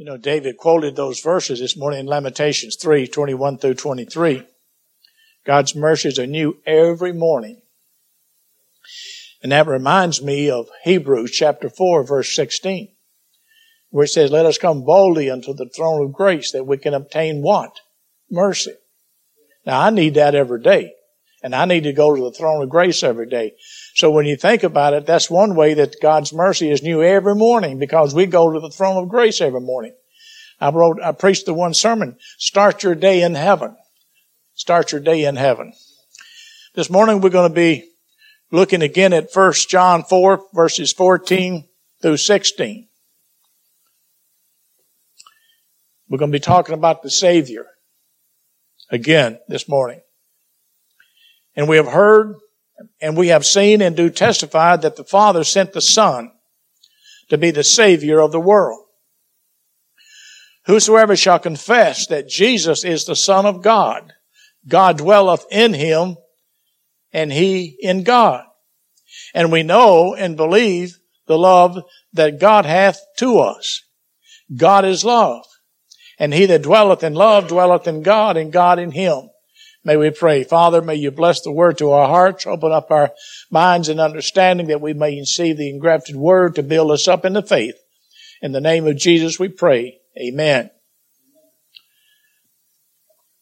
You know, David quoted those verses this morning in Lamentations 3:21-23. God's mercies are new every morning. And that reminds me of Hebrews chapter 4:16, where it says, let us come boldly unto the throne of grace that we can obtain what? Mercy. Now, I need that every day. And I need to go to the throne of grace every day. So when you think about it, that's one way that God's mercy is new every morning, because we go to the throne of grace every morning. I preached the one sermon, Start Your Day in Heaven. Start your day in heaven. This morning we're going to be looking again at 1 John 4, 14-16. We're going to be talking about the Savior again this morning. And we have heard and we have seen and do testify that the Father sent the Son to be the Savior of the world. Whosoever shall confess that Jesus is the Son of God, God dwelleth in him and he in God. And we know and believe the love that God hath to us. God is love. And he that dwelleth in love dwelleth in God, and God in him. May we pray. Father, may you bless the word to our hearts, open up our minds and understanding that we may receive the engrafted word to build us up in the faith. In the name of Jesus we pray. Amen.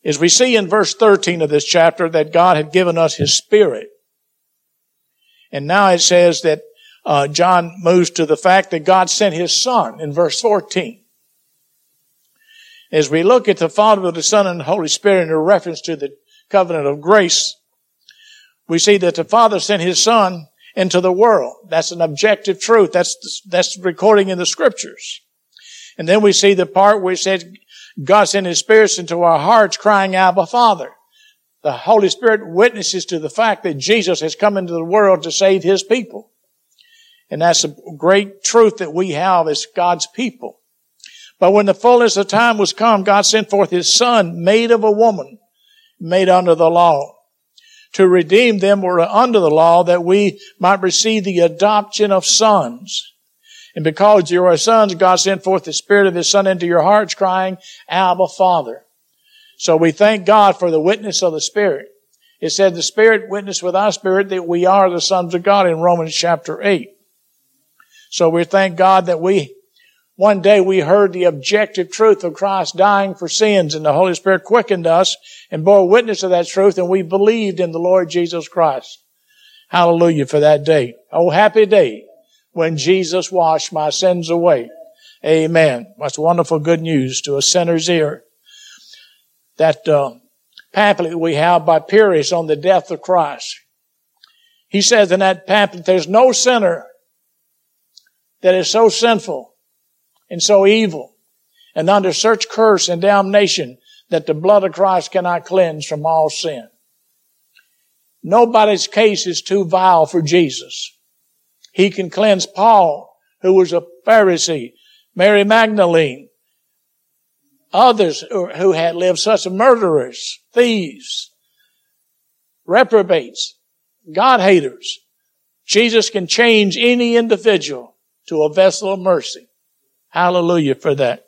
As we see in verse 13 of this chapter that God had given us His Spirit. And now it says that John moves to the fact that God sent His Son in verse 14. As we look at the Father, the Son, and the Holy Spirit in reference to the covenant of grace, we see that the Father sent His Son into the world. That's an objective truth. That's recording in the Scriptures. And then we see the part where it says God sent His Spirit into our hearts, crying, Abba, Father. The Holy Spirit witnesses to the fact that Jesus has come into the world to save His people. And that's a great truth that we have as God's people. But when the fullness of time was come, God sent forth His Son, made of a woman, made under the law, to redeem them were under the law, that we might receive the adoption of sons. And because you are sons, God sent forth the Spirit of His Son into your hearts, crying, Abba, Father. So we thank God for the witness of the Spirit. It said the Spirit witnessed with our spirit that we are the sons of God in Romans chapter 8. So we thank God that one day we heard the objective truth of Christ dying for sins, and the Holy Spirit quickened us and bore witness to that truth, and we believed in the Lord Jesus Christ. Hallelujah for that day. Oh, happy day when Jesus washed my sins away. Amen. That's wonderful good news to a sinner's ear. That pamphlet we have by Pyrrhus on the death of Christ. He says in that pamphlet, there's no sinner that is so sinful and so evil and under such curse and damnation that the blood of Christ cannot cleanse from all sin. Nobody's case is too vile for Jesus. He can cleanse Paul, who was a Pharisee, Mary Magdalene, others who had lived such murderers, thieves, reprobates, God-haters. Jesus can change any individual to a vessel of mercy. Hallelujah for that.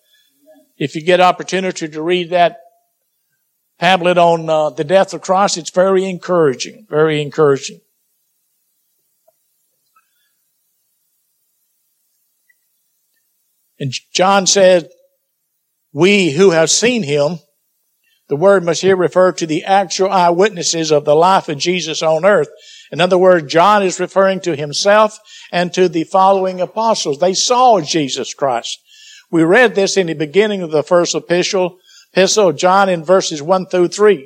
If you get opportunity to read that pamphlet on the death of Christ, it's very encouraging, very encouraging. And John said, we who have seen Him, the word must here refer to the actual eyewitnesses of the life of Jesus on earth. In other words, John is referring to himself and to the following apostles. They saw Jesus Christ. We read this in the beginning of the first epistle, John, in verses 1-3.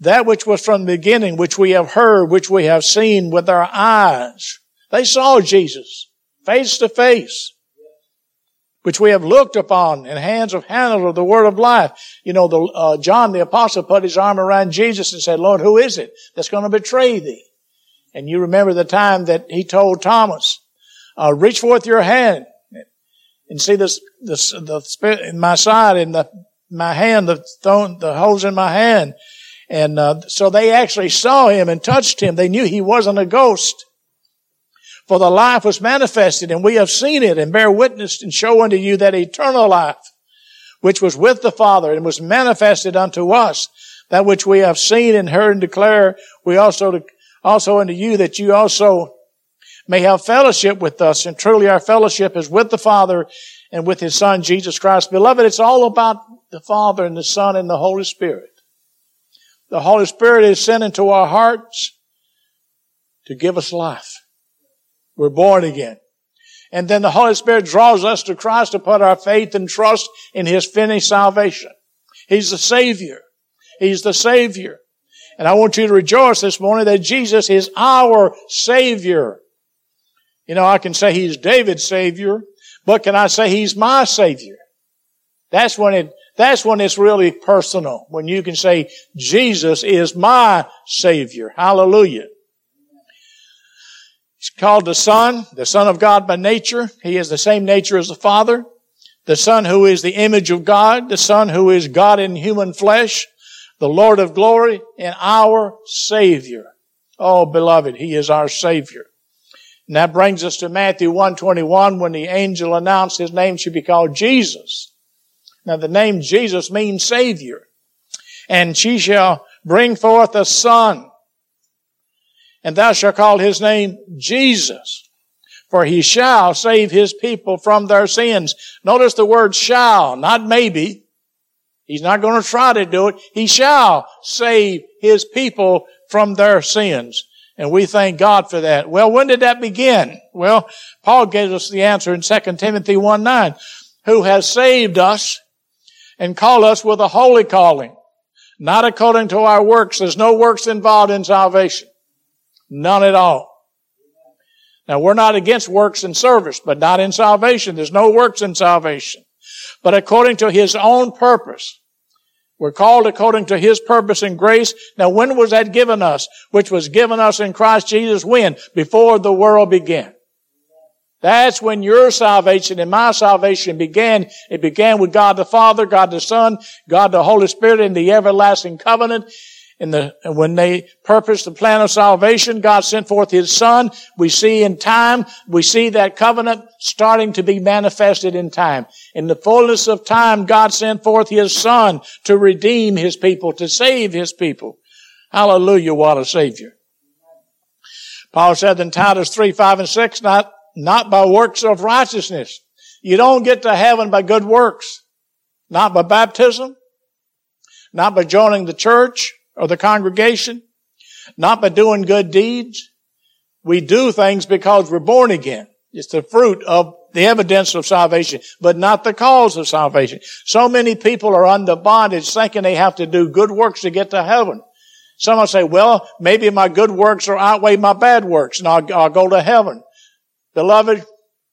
That which was from the beginning, which we have heard, which we have seen with our eyes. They saw Jesus face to face, which we have looked upon and hands have handled the word of life. You know, John the apostle put his arm around Jesus and said, Lord, who is it that's going to betray thee? And you remember the time that he told Thomas, reach forth your hand and see the spirit in my side and my hand, the holes in my hand. And so they actually saw Him and touched Him. They knew He wasn't a ghost. For the life was manifested, and we have seen it, and bear witness and show unto you that eternal life, which was with the Father and was manifested unto us, that which we have seen and heard and declare, we also unto you, that you also may have fellowship with us. And truly our fellowship is with the Father and with His Son, Jesus Christ. Beloved, it's all about the Father and the Son and the Holy Spirit. The Holy Spirit is sent into our hearts to give us life. We're born again. And then the Holy Spirit draws us to Christ to put our faith and trust in His finished salvation. He's the Savior. He's the Savior. And I want you to rejoice this morning that Jesus is our Savior. You know, I can say He's David's Savior, but can I say He's my Savior? That's when it's really personal, when you can say, Jesus is my Savior. Hallelujah. He's called the Son of God by nature. He is the same nature as the Father, the Son who is the image of God, the Son who is God in human flesh, the Lord of glory, and our Savior. Oh, beloved, He is our Savior. And that brings us to Matthew 1:21, when the angel announced His name should be called Jesus. Now, the name Jesus means Savior. And she shall bring forth a son, and thou shalt call his name Jesus, for he shall save his people from their sins. Notice the word shall, not maybe. He's not going to try to do it. He shall save his people from their sins. And we thank God for that. Well, when did that begin? Well, Paul gives us the answer in 2 Timothy 1:9, who has saved us and called us with a holy calling, not according to our works. There's no works involved in salvation. None at all. Now, we're not against works in service, but not in salvation. There's no works in salvation. But according to His own purpose. We're called according to His purpose and grace. Now, when was that given us? Which was given us in Christ Jesus when? Before the world began. That's when your salvation and my salvation began. It began with God the Father, God the Son, God the Holy Spirit in the everlasting covenant. And when they purposed the plan of salvation, God sent forth His Son. We see in time, we see that covenant starting to be manifested in time. In the fullness of time, God sent forth His Son to redeem His people, to save His people. Hallelujah, what a Savior. Paul said in Titus 3:5-6, not by works of righteousness. You don't get to heaven by good works. Not by baptism. Not by joining the church or the congregation, not by doing good deeds. We do things because we're born again. It's the fruit of the evidence of salvation, but not the cause of salvation. So many people are under bondage thinking they have to do good works to get to heaven. Some will say, well, maybe my good works will outweigh my bad works and I'll go to heaven. Beloved,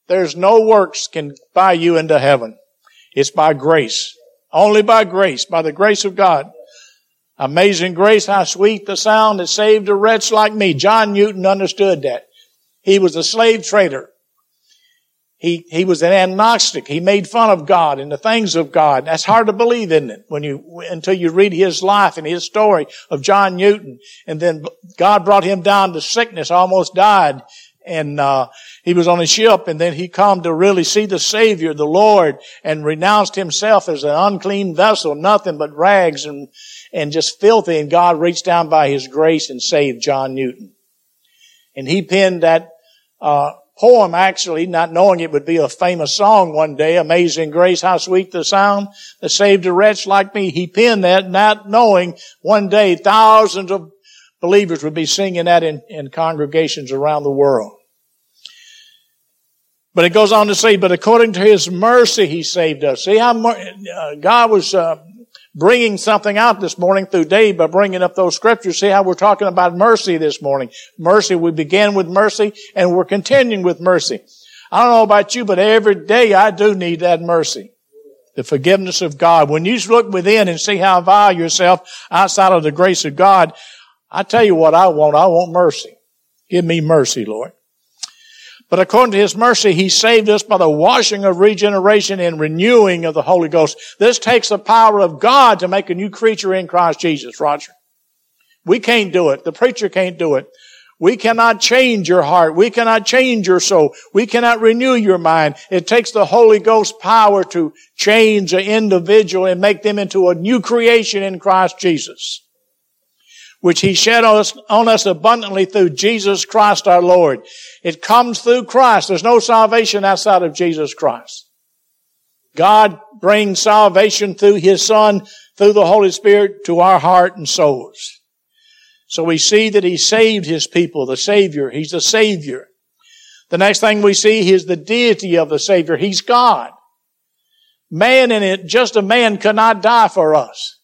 there's no works can buy you into heaven. It's by grace. Only by grace, by the grace of God. Amazing grace, how sweet the sound that saved a wretch like me. John Newton understood that. He was a slave trader. He was an agnostic. He made fun of God and the things of God. That's hard to believe, isn't it? Until you read his life and his story of John Newton. And then God brought him down to sickness, almost died. And he was on a ship, and then he come to really see the Savior, the Lord, and renounced himself as an unclean vessel, nothing but rags and just filthy. And God reached down by His grace and saved John Newton. And he penned that poem, actually, not knowing it would be a famous song one day, Amazing Grace, how sweet the sound that saved a wretch like me. He penned that not knowing one day thousands of believers would be singing that in congregations around the world. But it goes on to say, but according to His mercy, He saved us. See how God was bringing something out this morning through Dave by bringing up those scriptures. See how we're talking about mercy this morning. Mercy, we began with mercy and we're continuing with mercy. I don't know about you, but every day I do need that mercy. The forgiveness of God. When you look within and see how vile yourself outside of the grace of God, I tell you what I want mercy. Give me mercy, Lord. But according to His mercy, He saved us by the washing of regeneration and renewing of the Holy Ghost. This takes the power of God to make a new creature in Christ Jesus, Roger. We can't do it. The preacher can't do it. We cannot change your heart. We cannot change your soul. We cannot renew your mind. It takes the Holy Ghost power to change an individual and make them into a new creation in Christ Jesus, which He shed on us abundantly through Jesus Christ our Lord. It comes through Christ. There's no salvation outside of Jesus Christ. God brings salvation through His Son, through the Holy Spirit, to our heart and souls. So we see that He saved His people, the Savior. He's the Savior. The next thing we see is the deity of the Savior. He's God. Man in it, just a man could not die for us.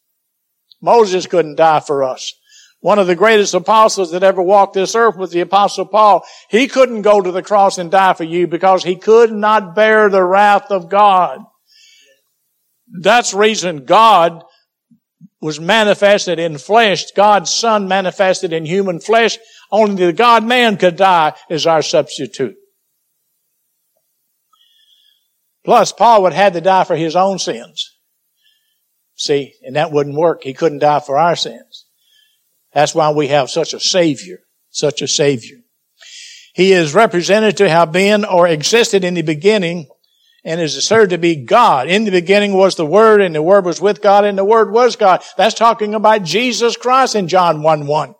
Moses couldn't die for us. One of the greatest apostles that ever walked this earth was the Apostle Paul. He couldn't go to the cross and die for you because he could not bear the wrath of God. That's the reason God was manifested in flesh, God's Son manifested in human flesh. Only the God-man could die as our substitute. Plus, Paul would have had to die for his own sins. See, and that wouldn't work. He couldn't die for our sins. That's why we have such a Savior, such a Savior. He is represented to have been or existed in the beginning, and is asserted to be God. In the beginning was the Word, and the Word was with God, and the Word was God. That's talking about Jesus Christ in John 1:1.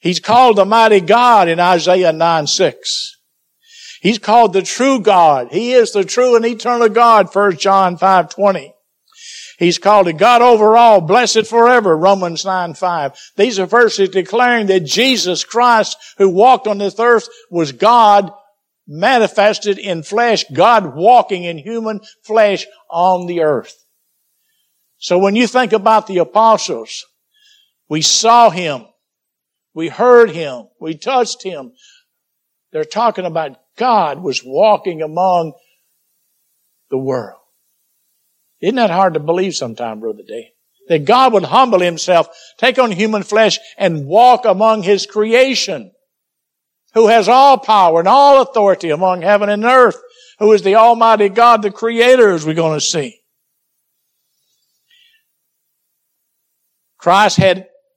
He's called the mighty God in Isaiah 9:6. He's called the true God. He is the true and eternal God, 1 John 5:20. He's called a God over all, blessed forever, Romans 9:5. These are verses declaring that Jesus Christ, who walked on this earth, was God manifested in flesh, God walking in human flesh on the earth. So when you think about the apostles, we saw Him, we heard Him, we touched Him. They're talking about God was walking among the world. Isn't that hard to believe sometime, Brother Dave? That God would humble Himself, take on human flesh, and walk among His creation, who has all power and all authority among heaven and earth, who is the Almighty God, the Creator, as we're going to see. Christ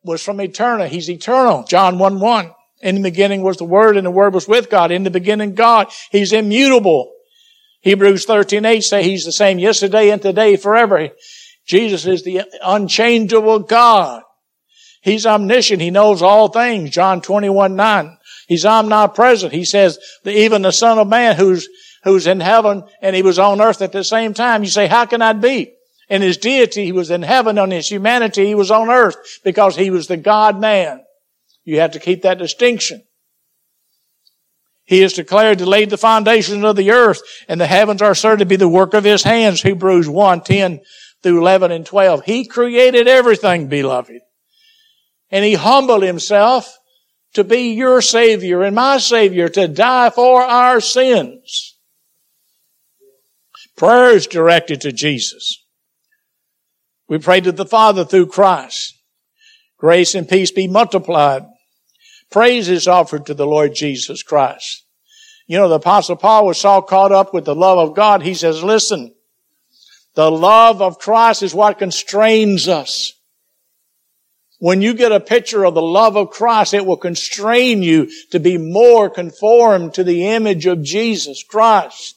was from eternity. He's eternal. John 1:1. In the beginning was the Word, and the Word was with God. In the beginning, God. He's immutable. Hebrews 13:8 say He's the same yesterday and today forever. Jesus is the unchangeable God. He's omniscient. He knows all things. John 21:9. He's omnipresent. He says that even the Son of Man who's in heaven and He was on earth at the same time. You say, how can that be? In His deity, He was in heaven. On His humanity, He was on earth because He was the God-man. You have to keep that distinction. He is declared to lay the foundations of the earth, and the heavens are certain to be the work of His hands. Hebrews 1:10 through 11 and 12. He created everything, beloved. And He humbled Himself to be your Savior and my Savior, to die for our sins. Prayer is directed to Jesus. We pray to the Father through Christ. Grace and peace be multiplied. Praise is offered to the Lord Jesus Christ. You know, the Apostle Paul was so caught up with the love of God, he says, listen, the love of Christ is what constrains us. When you get a picture of the love of Christ, it will constrain you to be more conformed to the image of Jesus Christ.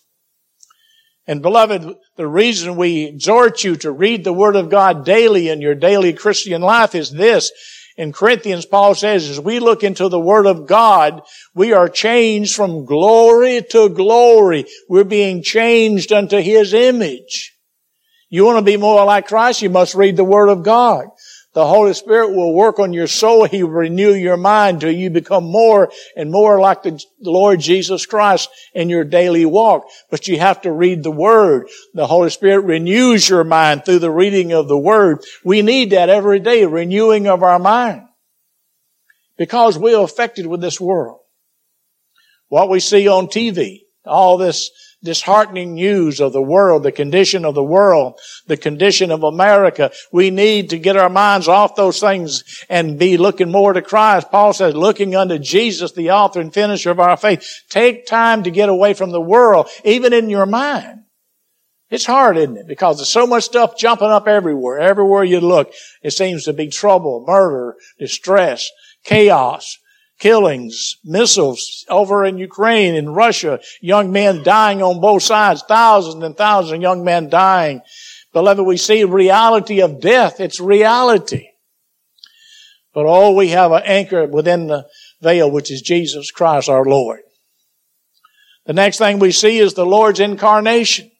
And beloved, the reason we exhort you to read the Word of God daily in your daily Christian life is this. In Corinthians, Paul says, as we look into the Word of God, we are changed from glory to glory. We're being changed unto His image. You want to be more like Christ, you must read the Word of God. The Holy Spirit will work on your soul. He will renew your mind till you become more and more like the Lord Jesus Christ in your daily walk. But you have to read the Word. The Holy Spirit renews your mind through the reading of the Word. We need that every day, renewing of our mind, because we are affected with this world. What we see on TV, all this disheartening news of the world, the condition of the world, the condition of America. We need to get our minds off those things and be looking more to Christ. Paul says, looking unto Jesus, the author and finisher of our faith. Take time to get away from the world, even in your mind. It's hard, isn't it? Because there's so much stuff jumping up everywhere. Everywhere you look, it seems to be trouble, murder, distress, chaos, killings, missiles over in Ukraine, in Russia, young men dying on both sides, thousands and thousands of young men dying. Beloved, we see reality of death. It's reality. But oh, we have an anchor within the veil, which is Jesus Christ our Lord. The next thing we see is the Lord's incarnation.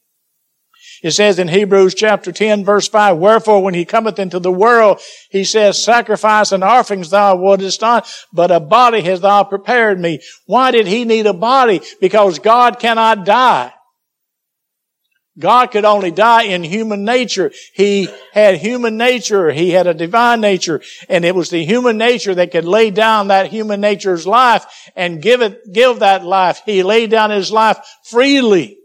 It says in Hebrews chapter 10, verse 5, wherefore when he cometh into the world, he says, sacrifice and offerings thou wouldest not, but a body hast thou prepared me. Why did he need a body? Because God cannot die. God could only die in human nature. He had human nature. He had a divine nature. And it was the human nature that could lay down that human nature's life and give that life. He laid down his life freely.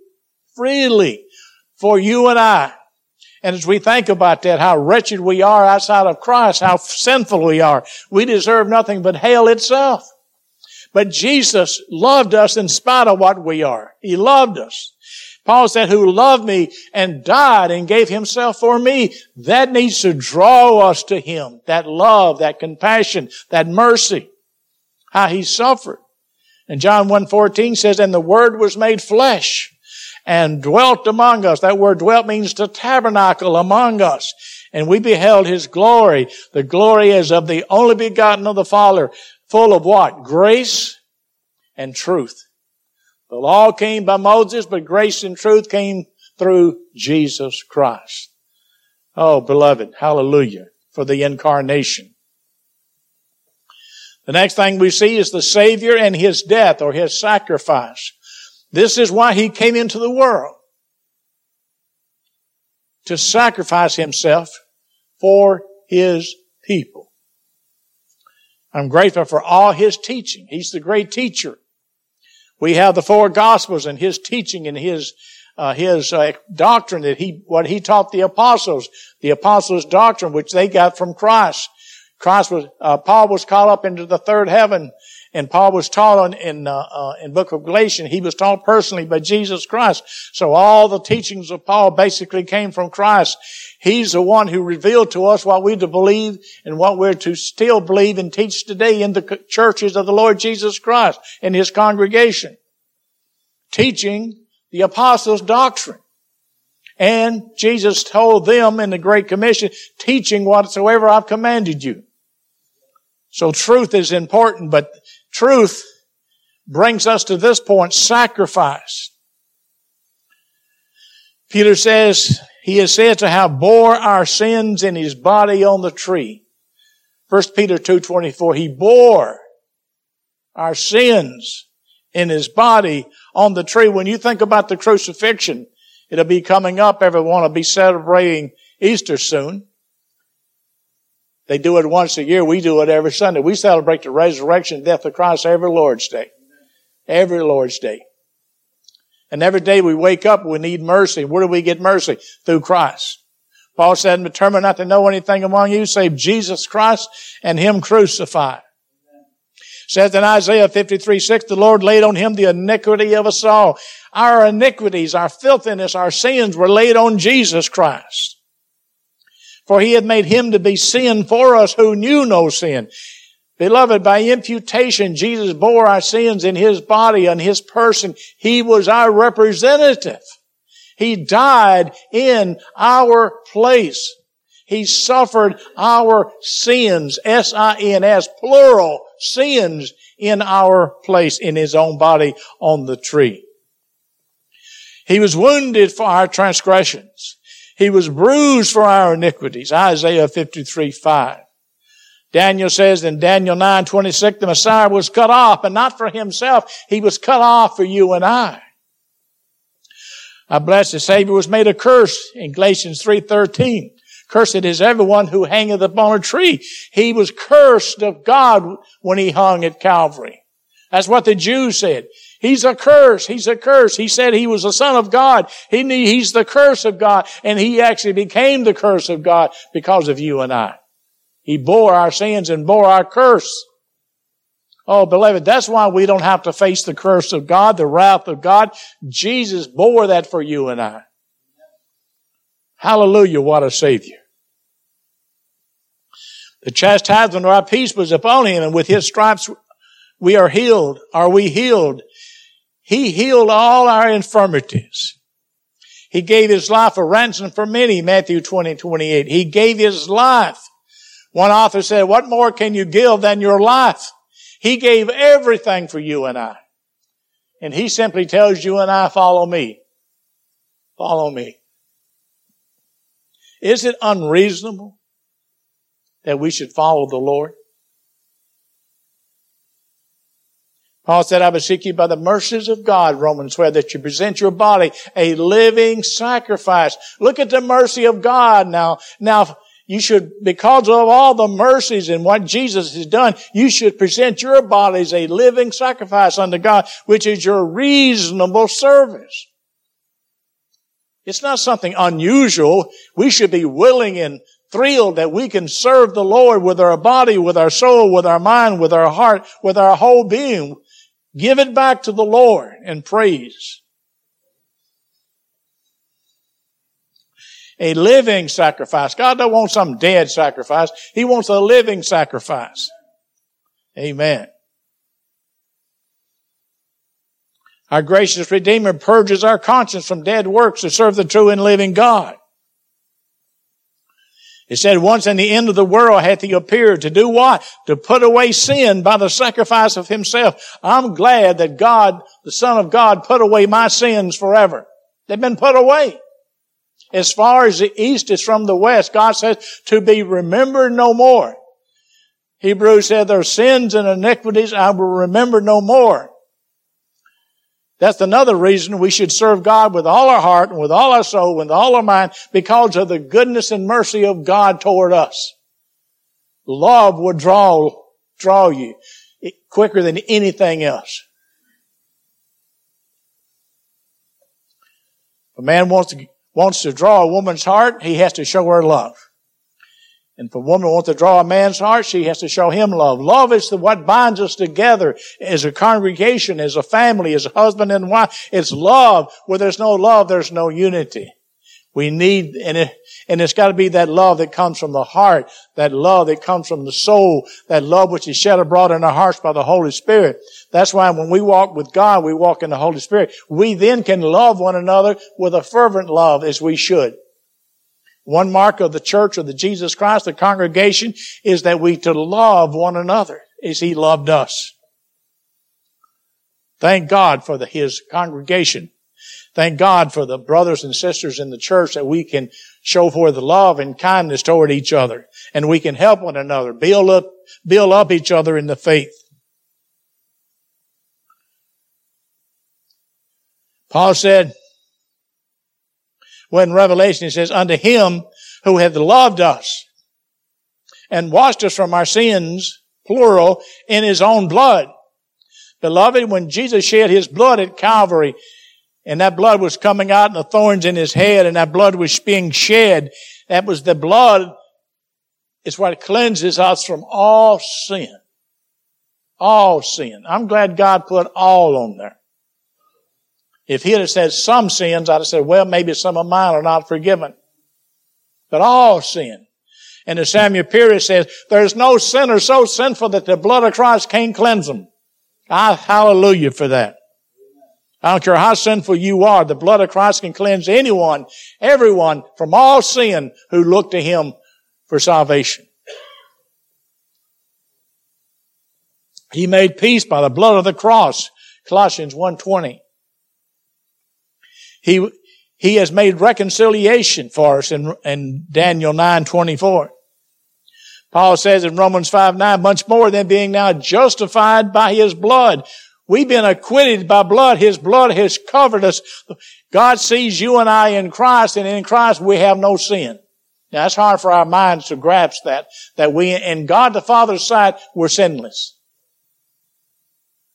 For you and I. And as we think about that, how wretched we are outside of Christ, how sinful we are. We deserve nothing but hell itself. But Jesus loved us in spite of what we are. He loved us. Paul said, who loved me and died and gave himself for me. That needs to draw us to him. That love, that compassion, that mercy. How he suffered. And John 1:14 says, and the Word was made flesh and dwelt among us. That word dwelt means to tabernacle among us. And we beheld his glory. The glory is of the only begotten of the Father, full of what? Grace and truth. The law came by Moses, but grace and truth came through Jesus Christ. Oh, beloved, hallelujah for the incarnation. The next thing we see is the Savior and his death or his sacrifice. This is why he came into the world, to sacrifice himself for his people. I'm grateful for all his teaching. He's the great teacher. We have the four Gospels and his teaching and his doctrine that he taught the apostles' doctrine which they got from Christ. Paul was caught up into the third heaven. And Paul was taught in book of Galatians, he was taught personally by Jesus Christ. So all the teachings of Paul basically came from Christ. He's the one who revealed to us what we're to believe and what we're to still believe and teach today in the churches of the Lord Jesus Christ and his congregation. Teaching the apostles' doctrine. And Jesus told them in the Great Commission, teaching whatsoever I've commanded you. So truth is important, but truth brings us to this point, sacrifice. Peter says, he is said to have bore our sins in his body on the tree. 1 Peter 2:24, he bore our sins in his body on the tree. When you think about the crucifixion, it'll be coming up. Everyone will be celebrating Easter soon. They do it once a year. We do it every Sunday. We celebrate the resurrection and death of Christ every Lord's Day. Every Lord's Day. And every day we wake up, we need mercy. Where do we get mercy? Through Christ. Paul said, determine not to know anything among you save Jesus Christ and him crucified. It says in Isaiah 53:6, the Lord laid on him the iniquity of us all. Our iniquities, our filthiness, our sins were laid on Jesus Christ. For he had made him to be sin for us who knew no sin. Beloved, by imputation, Jesus bore our sins in his body and his person. He was our representative. He died in our place. He suffered our sins, S-I-N-S, plural, sins in our place in his own body on the tree. He was wounded for our transgressions. He was bruised for our iniquities. Isaiah 53:5. Daniel says in Daniel 9:26, the Messiah was cut off, and not for himself. He was cut off for you and I. Our blessed Savior was made a curse in Galatians 3:13. Cursed is everyone who hangeth upon a tree. He was cursed of God when he hung at Calvary. That's what the Jews said. He's a curse. He's a curse. He said he was the Son of God. He's the curse of God. And he actually became the curse of God because of you and I. He bore our sins and bore our curse. Oh, beloved, that's why we don't have to face the curse of God, the wrath of God. Jesus bore that for you and I. Hallelujah, what a Savior. The chastisement of our peace was upon him, and with his stripes we are healed. Are we healed? He healed all our infirmities. He gave his life a ransom for many, Matthew 20:28. He gave his life. One author said, what more can you give than your life? He gave everything for you and I. And he simply tells you and I, follow me. Follow me. Is it unreasonable that we should follow the Lord? Paul said, I beseech you by the mercies of God, Romans 12, that you present your body a living sacrifice. Look at the mercy of God now. Now, you should, because of all the mercies and what Jesus has done, you should present your bodies a living sacrifice unto God, which is your reasonable service. It's not something unusual. We should be willing and thrilled that we can serve the Lord with our body, with our soul, with our mind, with our heart, with our whole being. Give it back to the Lord and praise. A living sacrifice. God don't want some dead sacrifice. He wants a living sacrifice. Amen. Our gracious Redeemer purges our conscience from dead works to serve the true and living God. It said, once in the end of the world hath he appeared to do what? To put away sin by the sacrifice of himself. I'm glad that God, the Son of God, put away my sins forever. They've been put away. As far as the east is from the west, God says, to be remembered no more. Hebrews said, their sins and iniquities I will remember no more. That's another reason we should serve God with all our heart and with all our soul, with all our mind, because of the goodness and mercy of God toward us. Love will draw you quicker than anything else. If a man wants to draw a woman's heart, he has to show her love. And if a woman wants to draw a man's heart, she has to show him love. Love is what binds us together as a congregation, as a family, as a husband and wife. It's love. Where there's no love, there's no unity. We need, and it's got to be that love that comes from the heart, that love that comes from the soul, that love which is shed abroad in our hearts by the Holy Spirit. That's why when we walk with God, we walk in the Holy Spirit. We then can love one another with a fervent love as we should. One mark of the church of the Jesus Christ, the congregation, is that we to love one another as he loved us. Thank God for his congregation. Thank God for the brothers and sisters in the church that we can show forth love and kindness toward each other. And we can help one another, build up each other in the faith. Paul said, when Revelation, it says, unto him who hath loved us and washed us from our sins, plural, in his own blood. Beloved, when Jesus shed his blood at Calvary, and that blood was coming out in the thorns in his head, and that blood was being shed, that was the blood, is what cleanses us from all sin. All sin. I'm glad God put all on there. If he had said some sins, I'd have said, well, maybe some of mine are not forgiven. But all sin. And as Samuel Peary says, there's no sinner so sinful that the blood of Christ can't cleanse them. Hallelujah for that. I don't care how sinful you are, the blood of Christ can cleanse anyone, everyone, from all sin who look to him for salvation. He made peace by the blood of the cross, Colossians 1:20. He has made reconciliation for us in Daniel 9:24. Paul says in Romans 5:9, much more than being now justified by his blood. We've been acquitted by blood. His blood has covered us. God sees you and I in Christ, and in Christ we have no sin. Now, it's hard for our minds to grasp that we, in God the Father's sight, we're sinless.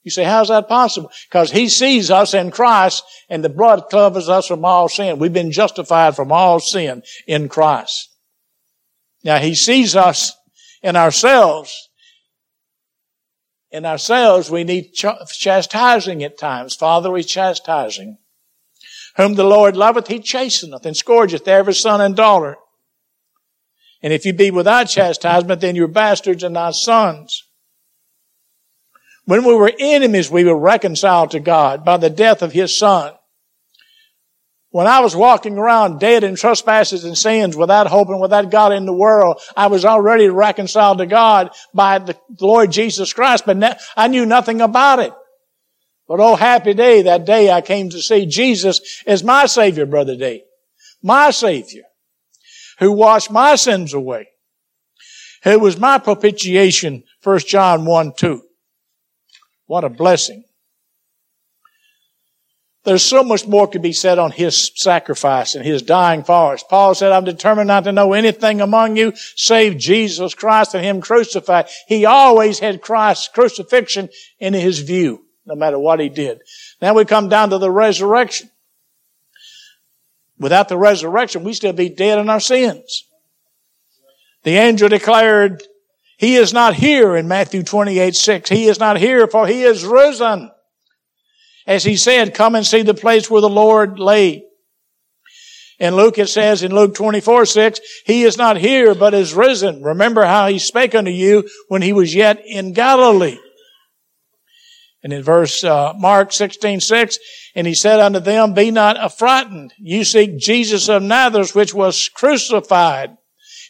You say, how's that possible? Because he sees us in Christ, and the blood covers us from all sin. We've been justified from all sin in Christ. Now, he sees us in ourselves. In ourselves, we need chastising at times. Father, we chastising. Whom the Lord loveth, he chasteneth and scourgeth every son and daughter. And if you be without chastisement, then you're bastards and not sons. When we were enemies, we were reconciled to God by the death of His Son. When I was walking around dead in trespasses and sins, without hope and without God in the world, I was already reconciled to God by the Lord Jesus Christ, but I knew nothing about it. But oh, happy day, that day I came to see Jesus as my Savior, Brother Dave. My Savior, who washed my sins away, who was my propitiation, 1 John 1:2. What a blessing. There's so much more could be said on His sacrifice and His dying for us. Paul said, I'm determined not to know anything among you save Jesus Christ and Him crucified. He always had Christ's crucifixion in his view, no matter what he did. Now we come down to the resurrection. Without the resurrection, we still be dead in our sins. The angel declared, He is not here in Matthew 28:6. He is not here, for He is risen. As He said, come and see the place where the Lord lay. In Luke, it says in Luke 24:6, He is not here, but is risen. Remember how He spake unto you when He was yet in Galilee. And in verse Mark 16:6, and He said unto them, be not affrighted. You seek Jesus of Nazareth, which was crucified.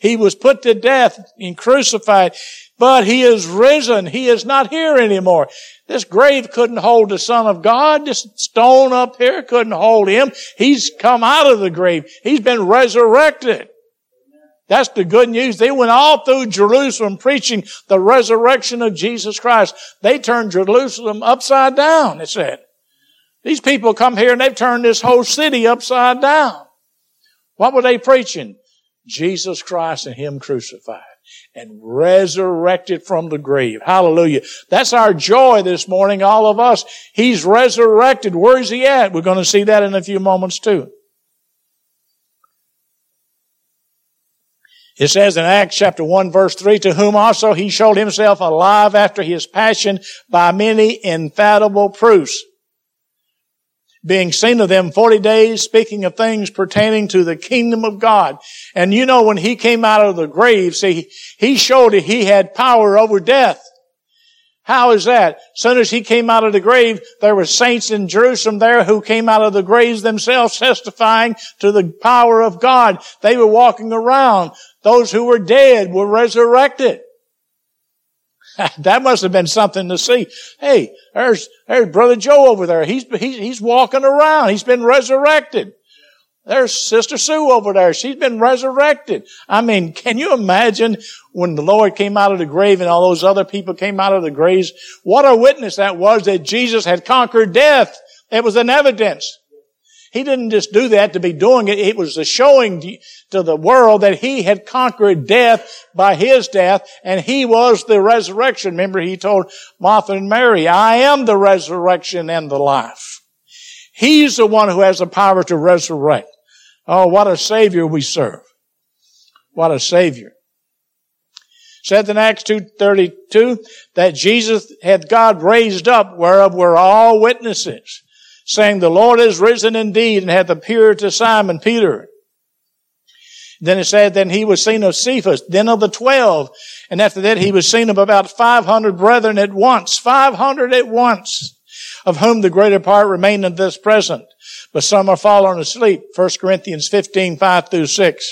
He was put to death and crucified, but He is risen. He is not here anymore. This grave couldn't hold the Son of God. This stone up here couldn't hold Him. He's come out of the grave. He's been resurrected. That's the good news. They went all through Jerusalem preaching the resurrection of Jesus Christ. They turned Jerusalem upside down, it said. These people come here and they've turned this whole city upside down. What were they preaching? Jesus Christ and Him crucified and resurrected from the grave. Hallelujah. That's our joy this morning, all of us. He's resurrected. Where is He at? We're going to see that in a few moments too. It says in Acts chapter 1 verse 3, to whom also He showed Himself alive after His passion by many infallible proofs, being seen of them 40 days, speaking of things pertaining to the kingdom of God. And you know, when He came out of the grave, see, He showed that He had power over death. How is that? As soon as He came out of the grave, there were saints in Jerusalem there who came out of the graves themselves, testifying to the power of God. They were walking around. Those who were dead were resurrected. That must have been something to see. Hey, there's Brother Joe over there. He's walking around. He's been resurrected. There's Sister Sue over there. She's been resurrected. I mean, can you imagine when the Lord came out of the grave and all those other people came out of the graves? What a witness that was, that Jesus had conquered death. It was an evidence. He didn't just do that to be doing it. It was a showing to the world that He had conquered death by His death, and He was the resurrection. Remember, He told Martha and Mary, I am the resurrection and the life. He's the one who has the power to resurrect. Oh, what a Savior we serve. What a Savior. Said in Acts 2:32 that Jesus hath God raised up, whereof we're all witnesses, saying, the Lord is risen indeed, and hath appeared to Simon Peter. Then it said, then He was seen of Cephas, then of the 12. And after that, He was seen of about 500 brethren at once. 500 at once, of whom the greater part remain at this present. But some are fallen asleep. 1 Corinthians 15:5-6.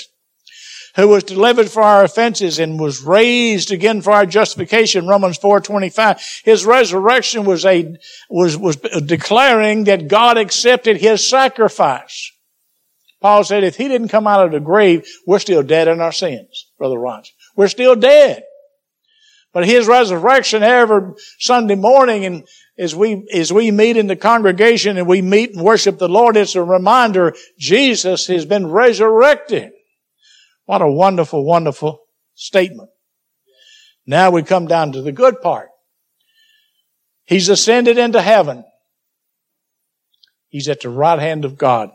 Who was delivered for our offenses and was raised again for our justification, Romans 4:25. His resurrection was declaring that God accepted His sacrifice. Paul said, if He didn't come out of the grave, we're still dead in our sins, Brother Roger. We're still dead. But His resurrection, every Sunday morning, and as we meet in the congregation and we meet and worship the Lord, it's a reminder Jesus has been resurrected. What a wonderful, wonderful statement. Now we come down to the good part. He's ascended into heaven. He's at the right hand of God.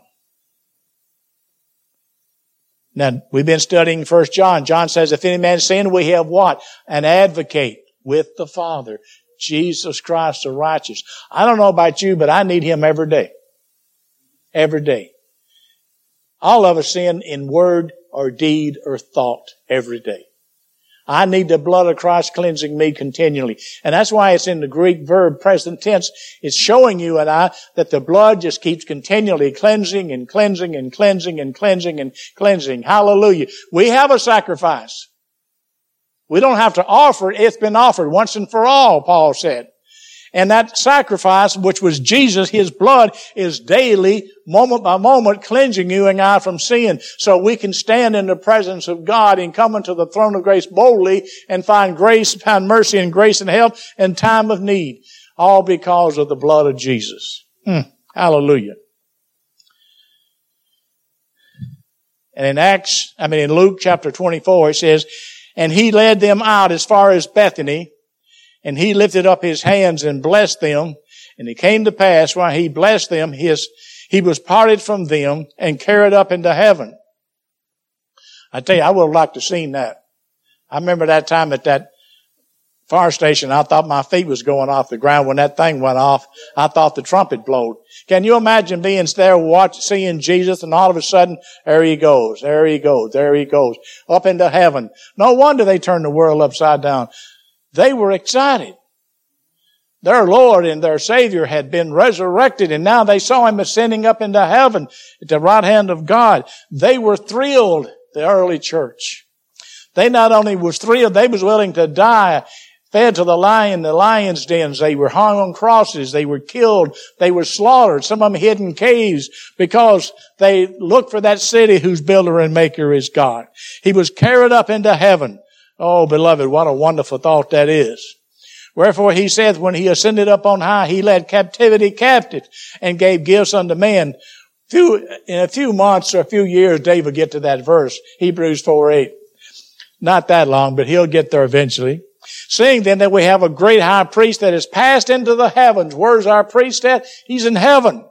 Now, we've been studying 1 John. John says, if any man sin, we have what? An advocate with the Father, Jesus Christ the righteous. I don't know about you, but I need Him every day. Every day. All of us sin in word or deed or thought every day. I need the blood of Christ cleansing me continually. And that's why it's in the Greek verb present tense. It's showing you and I that the blood just keeps continually cleansing and cleansing and cleansing and cleansing and cleansing. Hallelujah. We have a sacrifice. We don't have to offer it. It's been offered once and for all, Paul said. And that sacrifice, which was Jesus, His blood, is daily, moment by moment, cleansing you and I from sin. So we can stand in the presence of God and come into the throne of grace boldly and find grace, find mercy and grace and help in time of need. All because of the blood of Jesus. Hallelujah. And in Luke chapter 24, it says, and He led them out as far as Bethany, and He lifted up His hands and blessed them. And it came to pass, while He blessed them, He was parted from them and carried up into heaven. I tell you, I would have liked to have seen that. I remember that time at that fire station, I thought my feet was going off the ground when that thing went off. I thought the trumpet blowed. Can you imagine being there seeing Jesus, and all of a sudden, there He goes, there He goes, there He goes, up into heaven. No wonder they turned the world upside down. They were excited. Their Lord and their Savior had been resurrected, and now they saw Him ascending up into heaven at the right hand of God. They were thrilled, the early church. They not only was thrilled, they was willing to die, fed to the lion's dens. They were hung on crosses. They were killed. They were slaughtered. Some of them hid in caves because they looked for that city whose builder and maker is God. He was carried up into heaven. Oh, beloved, what a wonderful thought that is. Wherefore He saith, when He ascended up on high, He led captivity captive and gave gifts unto men. In a few months or a few years, Dave will get to that verse, Hebrews 4:8. Not that long, but he'll get there eventually. Seeing then that we have a great high priest that is passed into the heavens. Where's our priest at? He's in heaven.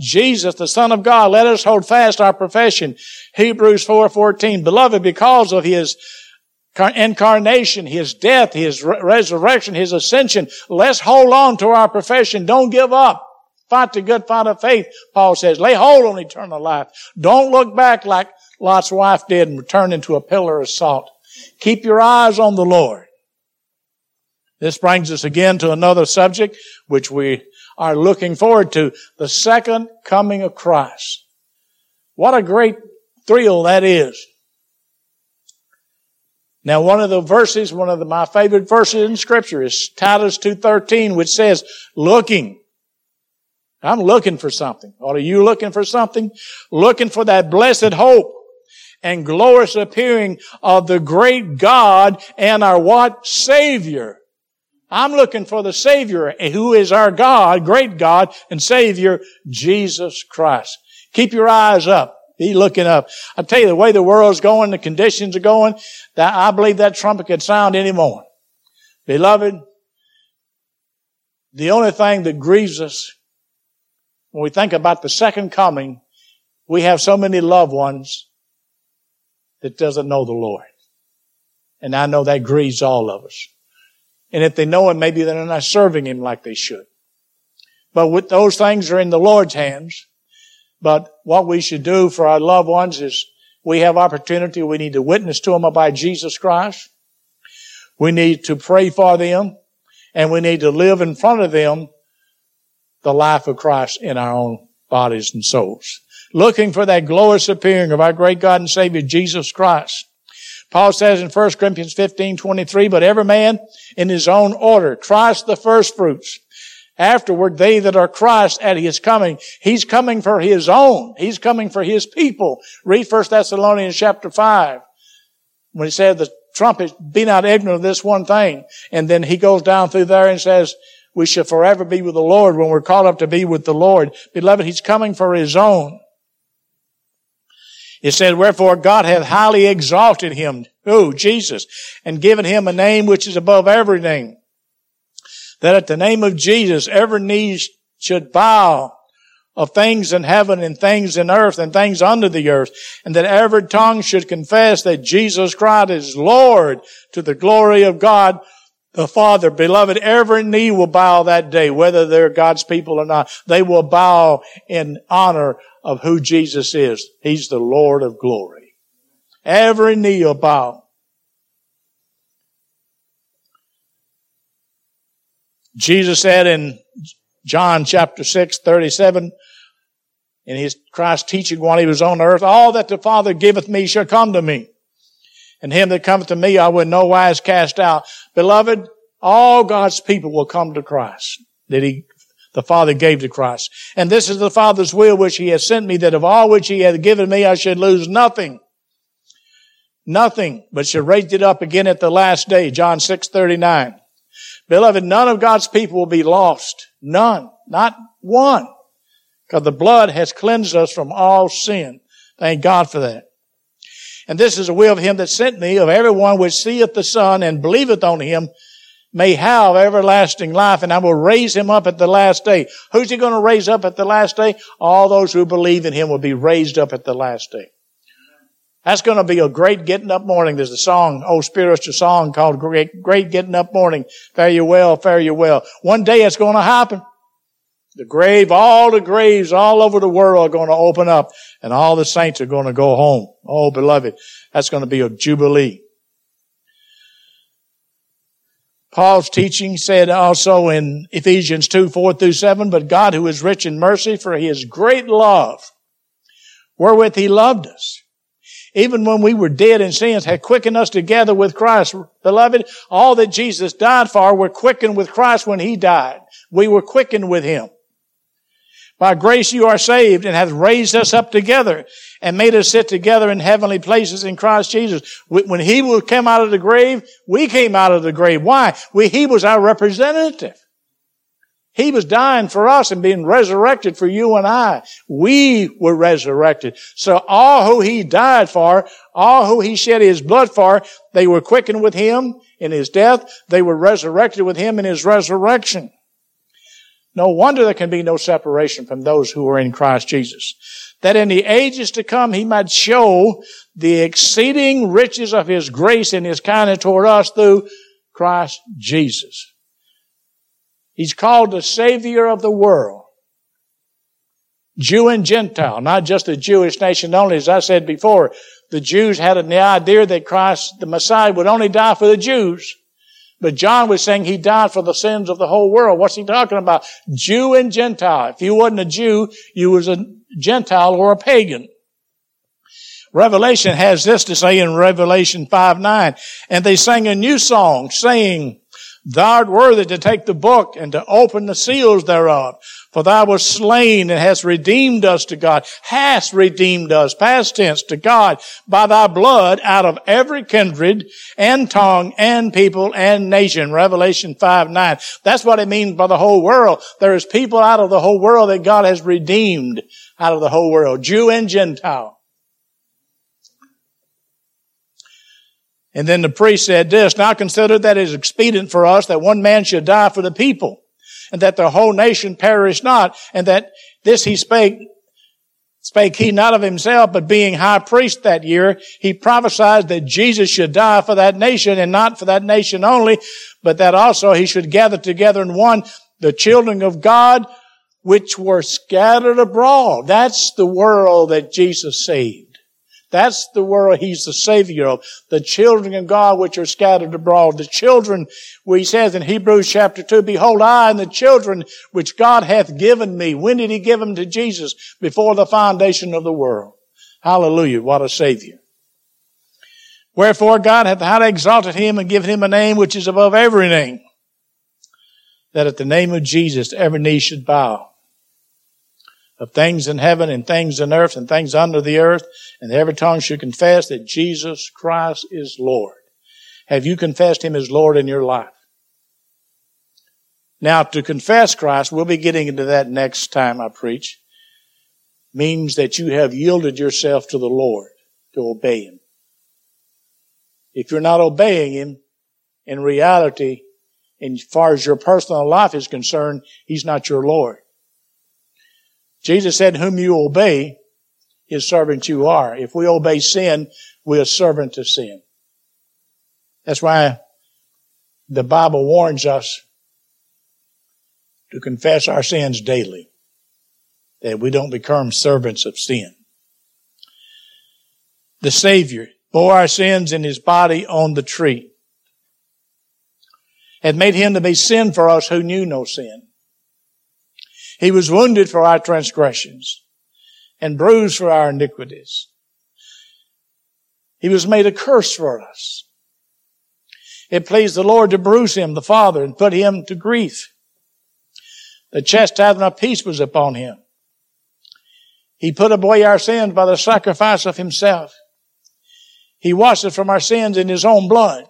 Jesus, the Son of God, let us hold fast our profession. Hebrews 4:14. Beloved, because of His incarnation, His death, His resurrection, His ascension, let's hold on to our profession. Don't give up. Fight the good fight of faith, Paul says. Lay hold on eternal life. Don't look back like Lot's wife did and turn into a pillar of salt. Keep your eyes on the Lord. This brings us again to another subject which we are looking forward to, the second coming of Christ. What a great thrill that is. Now, my favorite verses in Scripture is Titus 2:13, which says, looking. I'm looking for something. Or are you looking for something? Looking for that blessed hope and glorious appearing of the great God and our what? Savior. I'm looking for the Savior, who is our God, great God and Savior, Jesus Christ. Keep your eyes up. Be looking up. I tell you, the way the world's going, the conditions are going, that I believe that trumpet could sound any moment. Beloved, the only thing that grieves us when we think about the second coming, we have so many loved ones that doesn't know the Lord. And I know that grieves all of us. And if they know Him, maybe they're not serving Him like they should. But with those things are in the Lord's hands. But what we should do for our loved ones is we have opportunity. We need to witness to them about Jesus Christ. We need to pray for them. And we need to live in front of them the life of Christ in our own bodies and souls. Looking for that glorious appearing of our great God and Savior, Jesus Christ. Paul says in 1 Corinthians 15:23, but every man in his own order, Christ the first fruits. Afterward, they that are Christ at His coming. He's coming for His own. He's coming for His people. Read 1 Thessalonians chapter 5. When he said, the trumpet, be not ignorant of this one thing. And then he goes down through there and says, we shall forever be with the Lord when we're called up to be with the Lord. Beloved, He's coming for His own. It said, wherefore God hath highly exalted Him, who? Jesus, and given Him a name which is above every name, that at the name of Jesus every knee should bow, of things in heaven and things in earth and things under the earth, and that every tongue should confess that Jesus Christ is Lord, to the glory of God the Father. Beloved, every knee will bow that day, whether they're God's people or not. They will bow in honor of who Jesus is. He's the Lord of glory. Every knee will bow. Jesus said in John chapter 6, 37, in his Christ teaching while he was on earth, all that the Father giveth me shall come to me, and him that cometh to me I will in no wise cast out. Beloved, all God's people will come to Christ that the Father gave to Christ. And this is the Father's will which he has sent me, that of all which he hath given me I should lose nothing. Nothing, but should raise it up again at the last day. John 6:39. Beloved, none of God's people will be lost. None. Not one. Because the blood has cleansed us from all sin. Thank God for that. And this is the will of him that sent me, of everyone which seeth the Son and believeth on him may have everlasting life, and I will raise him up at the last day. Who's he going to raise up at the last day? All those who believe in him will be raised up at the last day. That's going to be a great getting up morning. There's a song, old spiritual song called Great Getting Up Morning. Fare you well, fare you well. One day it's going to happen. All the graves all over the world are going to open up, and all the saints are going to go home. Oh, beloved, that's going to be a jubilee. Paul's teaching said also in Ephesians 2, 4 through 7, but God, who is rich in mercy, for his great love, wherewith he loved us, even when we were dead in sins, had quickened us together with Christ. Beloved, all that Jesus died for were quickened with Christ when he died. We were quickened with him. By grace you are saved, and hath raised us up together and made us sit together in heavenly places in Christ Jesus. When he will come out of the grave, we came out of the grave. Why? He was our representative. He was dying for us and being resurrected for you and I. We were resurrected. So all who he died for, all who he shed his blood for, they were quickened with him in his death. They were resurrected with him in his resurrection. No wonder there can be no separation from those who are in Christ Jesus. That in the ages to come he might show the exceeding riches of his grace and his kindness toward us through Christ Jesus. He's called the Savior of the world. Jew and Gentile, not just the Jewish nation only. As I said before, the Jews had the idea that Christ, the Messiah, would only die for the Jews. But John was saying he died for the sins of the whole world. What's he talking about? Jew and Gentile. If you wasn't a Jew, you was a Gentile or a pagan. Revelation has this to say in Revelation 5:9. And they sang a new song, saying, Thou art worthy to take the book and to open the seals thereof. For thou wast slain and hast redeemed us to God. Hast redeemed us, past tense, to God by thy blood out of every kindred and tongue and people and nation. Revelation 5:9. That's what it means by the whole world. There is people out of the whole world that God has redeemed out of the whole world, Jew and Gentile. And then the priest said this, Now consider that it is expedient for us that one man should die for the people, and that the whole nation perish not, and that this he spake he not of himself, but being high priest that year, he prophesied that Jesus should die for that nation, and not for that nation only, but that also he should gather together in one the children of God, which were scattered abroad. That's the world that Jesus saved. That's the world he's the Savior of. The children of God which are scattered abroad. The children, where he says in Hebrews chapter 2, Behold, I and the children which God hath given me. When did he give them to Jesus? Before the foundation of the world. Hallelujah. What a Savior. Wherefore God hath highly exalted him and given him a name which is above every name, that at the name of Jesus every knee should bow, of things in heaven and things in earth and things under the earth, and every tongue should confess that Jesus Christ is Lord. Have you confessed him as Lord in your life? Now, to confess Christ, we'll be getting into that next time I preach, means that you have yielded yourself to the Lord to obey him. If you're not obeying him, in reality, as far as your personal life is concerned, he's not your Lord. Jesus said, Whom you obey, his servant you are. If we obey sin, we're a servant to sin. That's why the Bible warns us to confess our sins daily, that we don't become servants of sin. The Savior, bore our sins in his body on the tree, hath made him to be sin for us who knew no sin. He was wounded for our transgressions and bruised for our iniquities. He was made a curse for us. It pleased the Lord to bruise him, the Father, and put him to grief. The chastisement of peace was upon him. He put away our sins by the sacrifice of himself. He washed us from our sins in his own blood.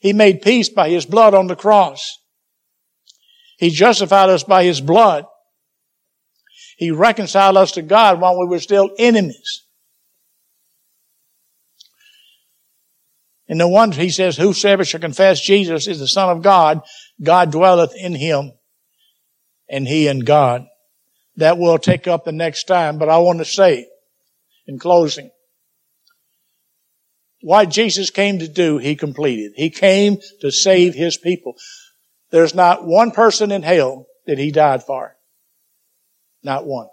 He made peace by his blood on the cross. He justified us by his blood. He reconciled us to God while we were still enemies. And no wonder he says, whosoever shall confess Jesus is the Son of God, God dwelleth in him, and he in God. That we'll take up the next time, but I want to say, in closing, what Jesus came to do, he completed. He came to save his people. There's not one person in hell that he died for. Not one.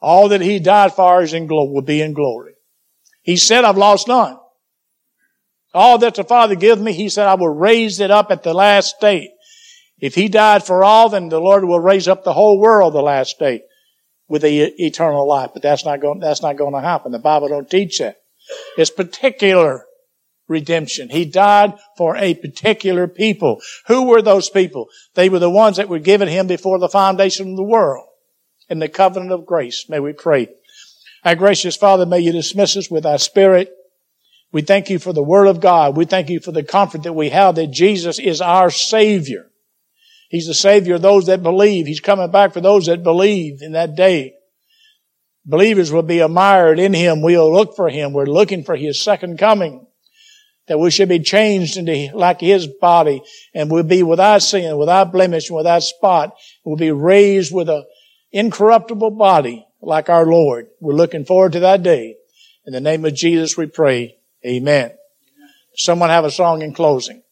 All that he died for is in will be in glory. He said, I've lost none. All that the Father giveth me, he said, I will raise it up at the last day. If he died for all, then the Lord will raise up the whole world the last day with the eternal life. But that's not going to happen. The Bible don't teach that. It's particular redemption. He died for a particular people. Who were those people? They were the ones that were given him before the foundation of the world in the covenant of grace. May we pray. Our gracious Father, may you dismiss us with thy Spirit. We thank you for the Word of God. We thank you for the comfort that we have that Jesus is our Savior. He's the Savior of those that believe. He's coming back for those that believe in that day. Believers will be admired in him. We'll look for him. We're looking for his second coming, that we should be changed into like his body, and we'll be without sin, without blemish, and without spot. We'll be raised with an incorruptible body like our Lord. We're looking forward to that day. In the name of Jesus we pray. Amen. Someone have a song in closing.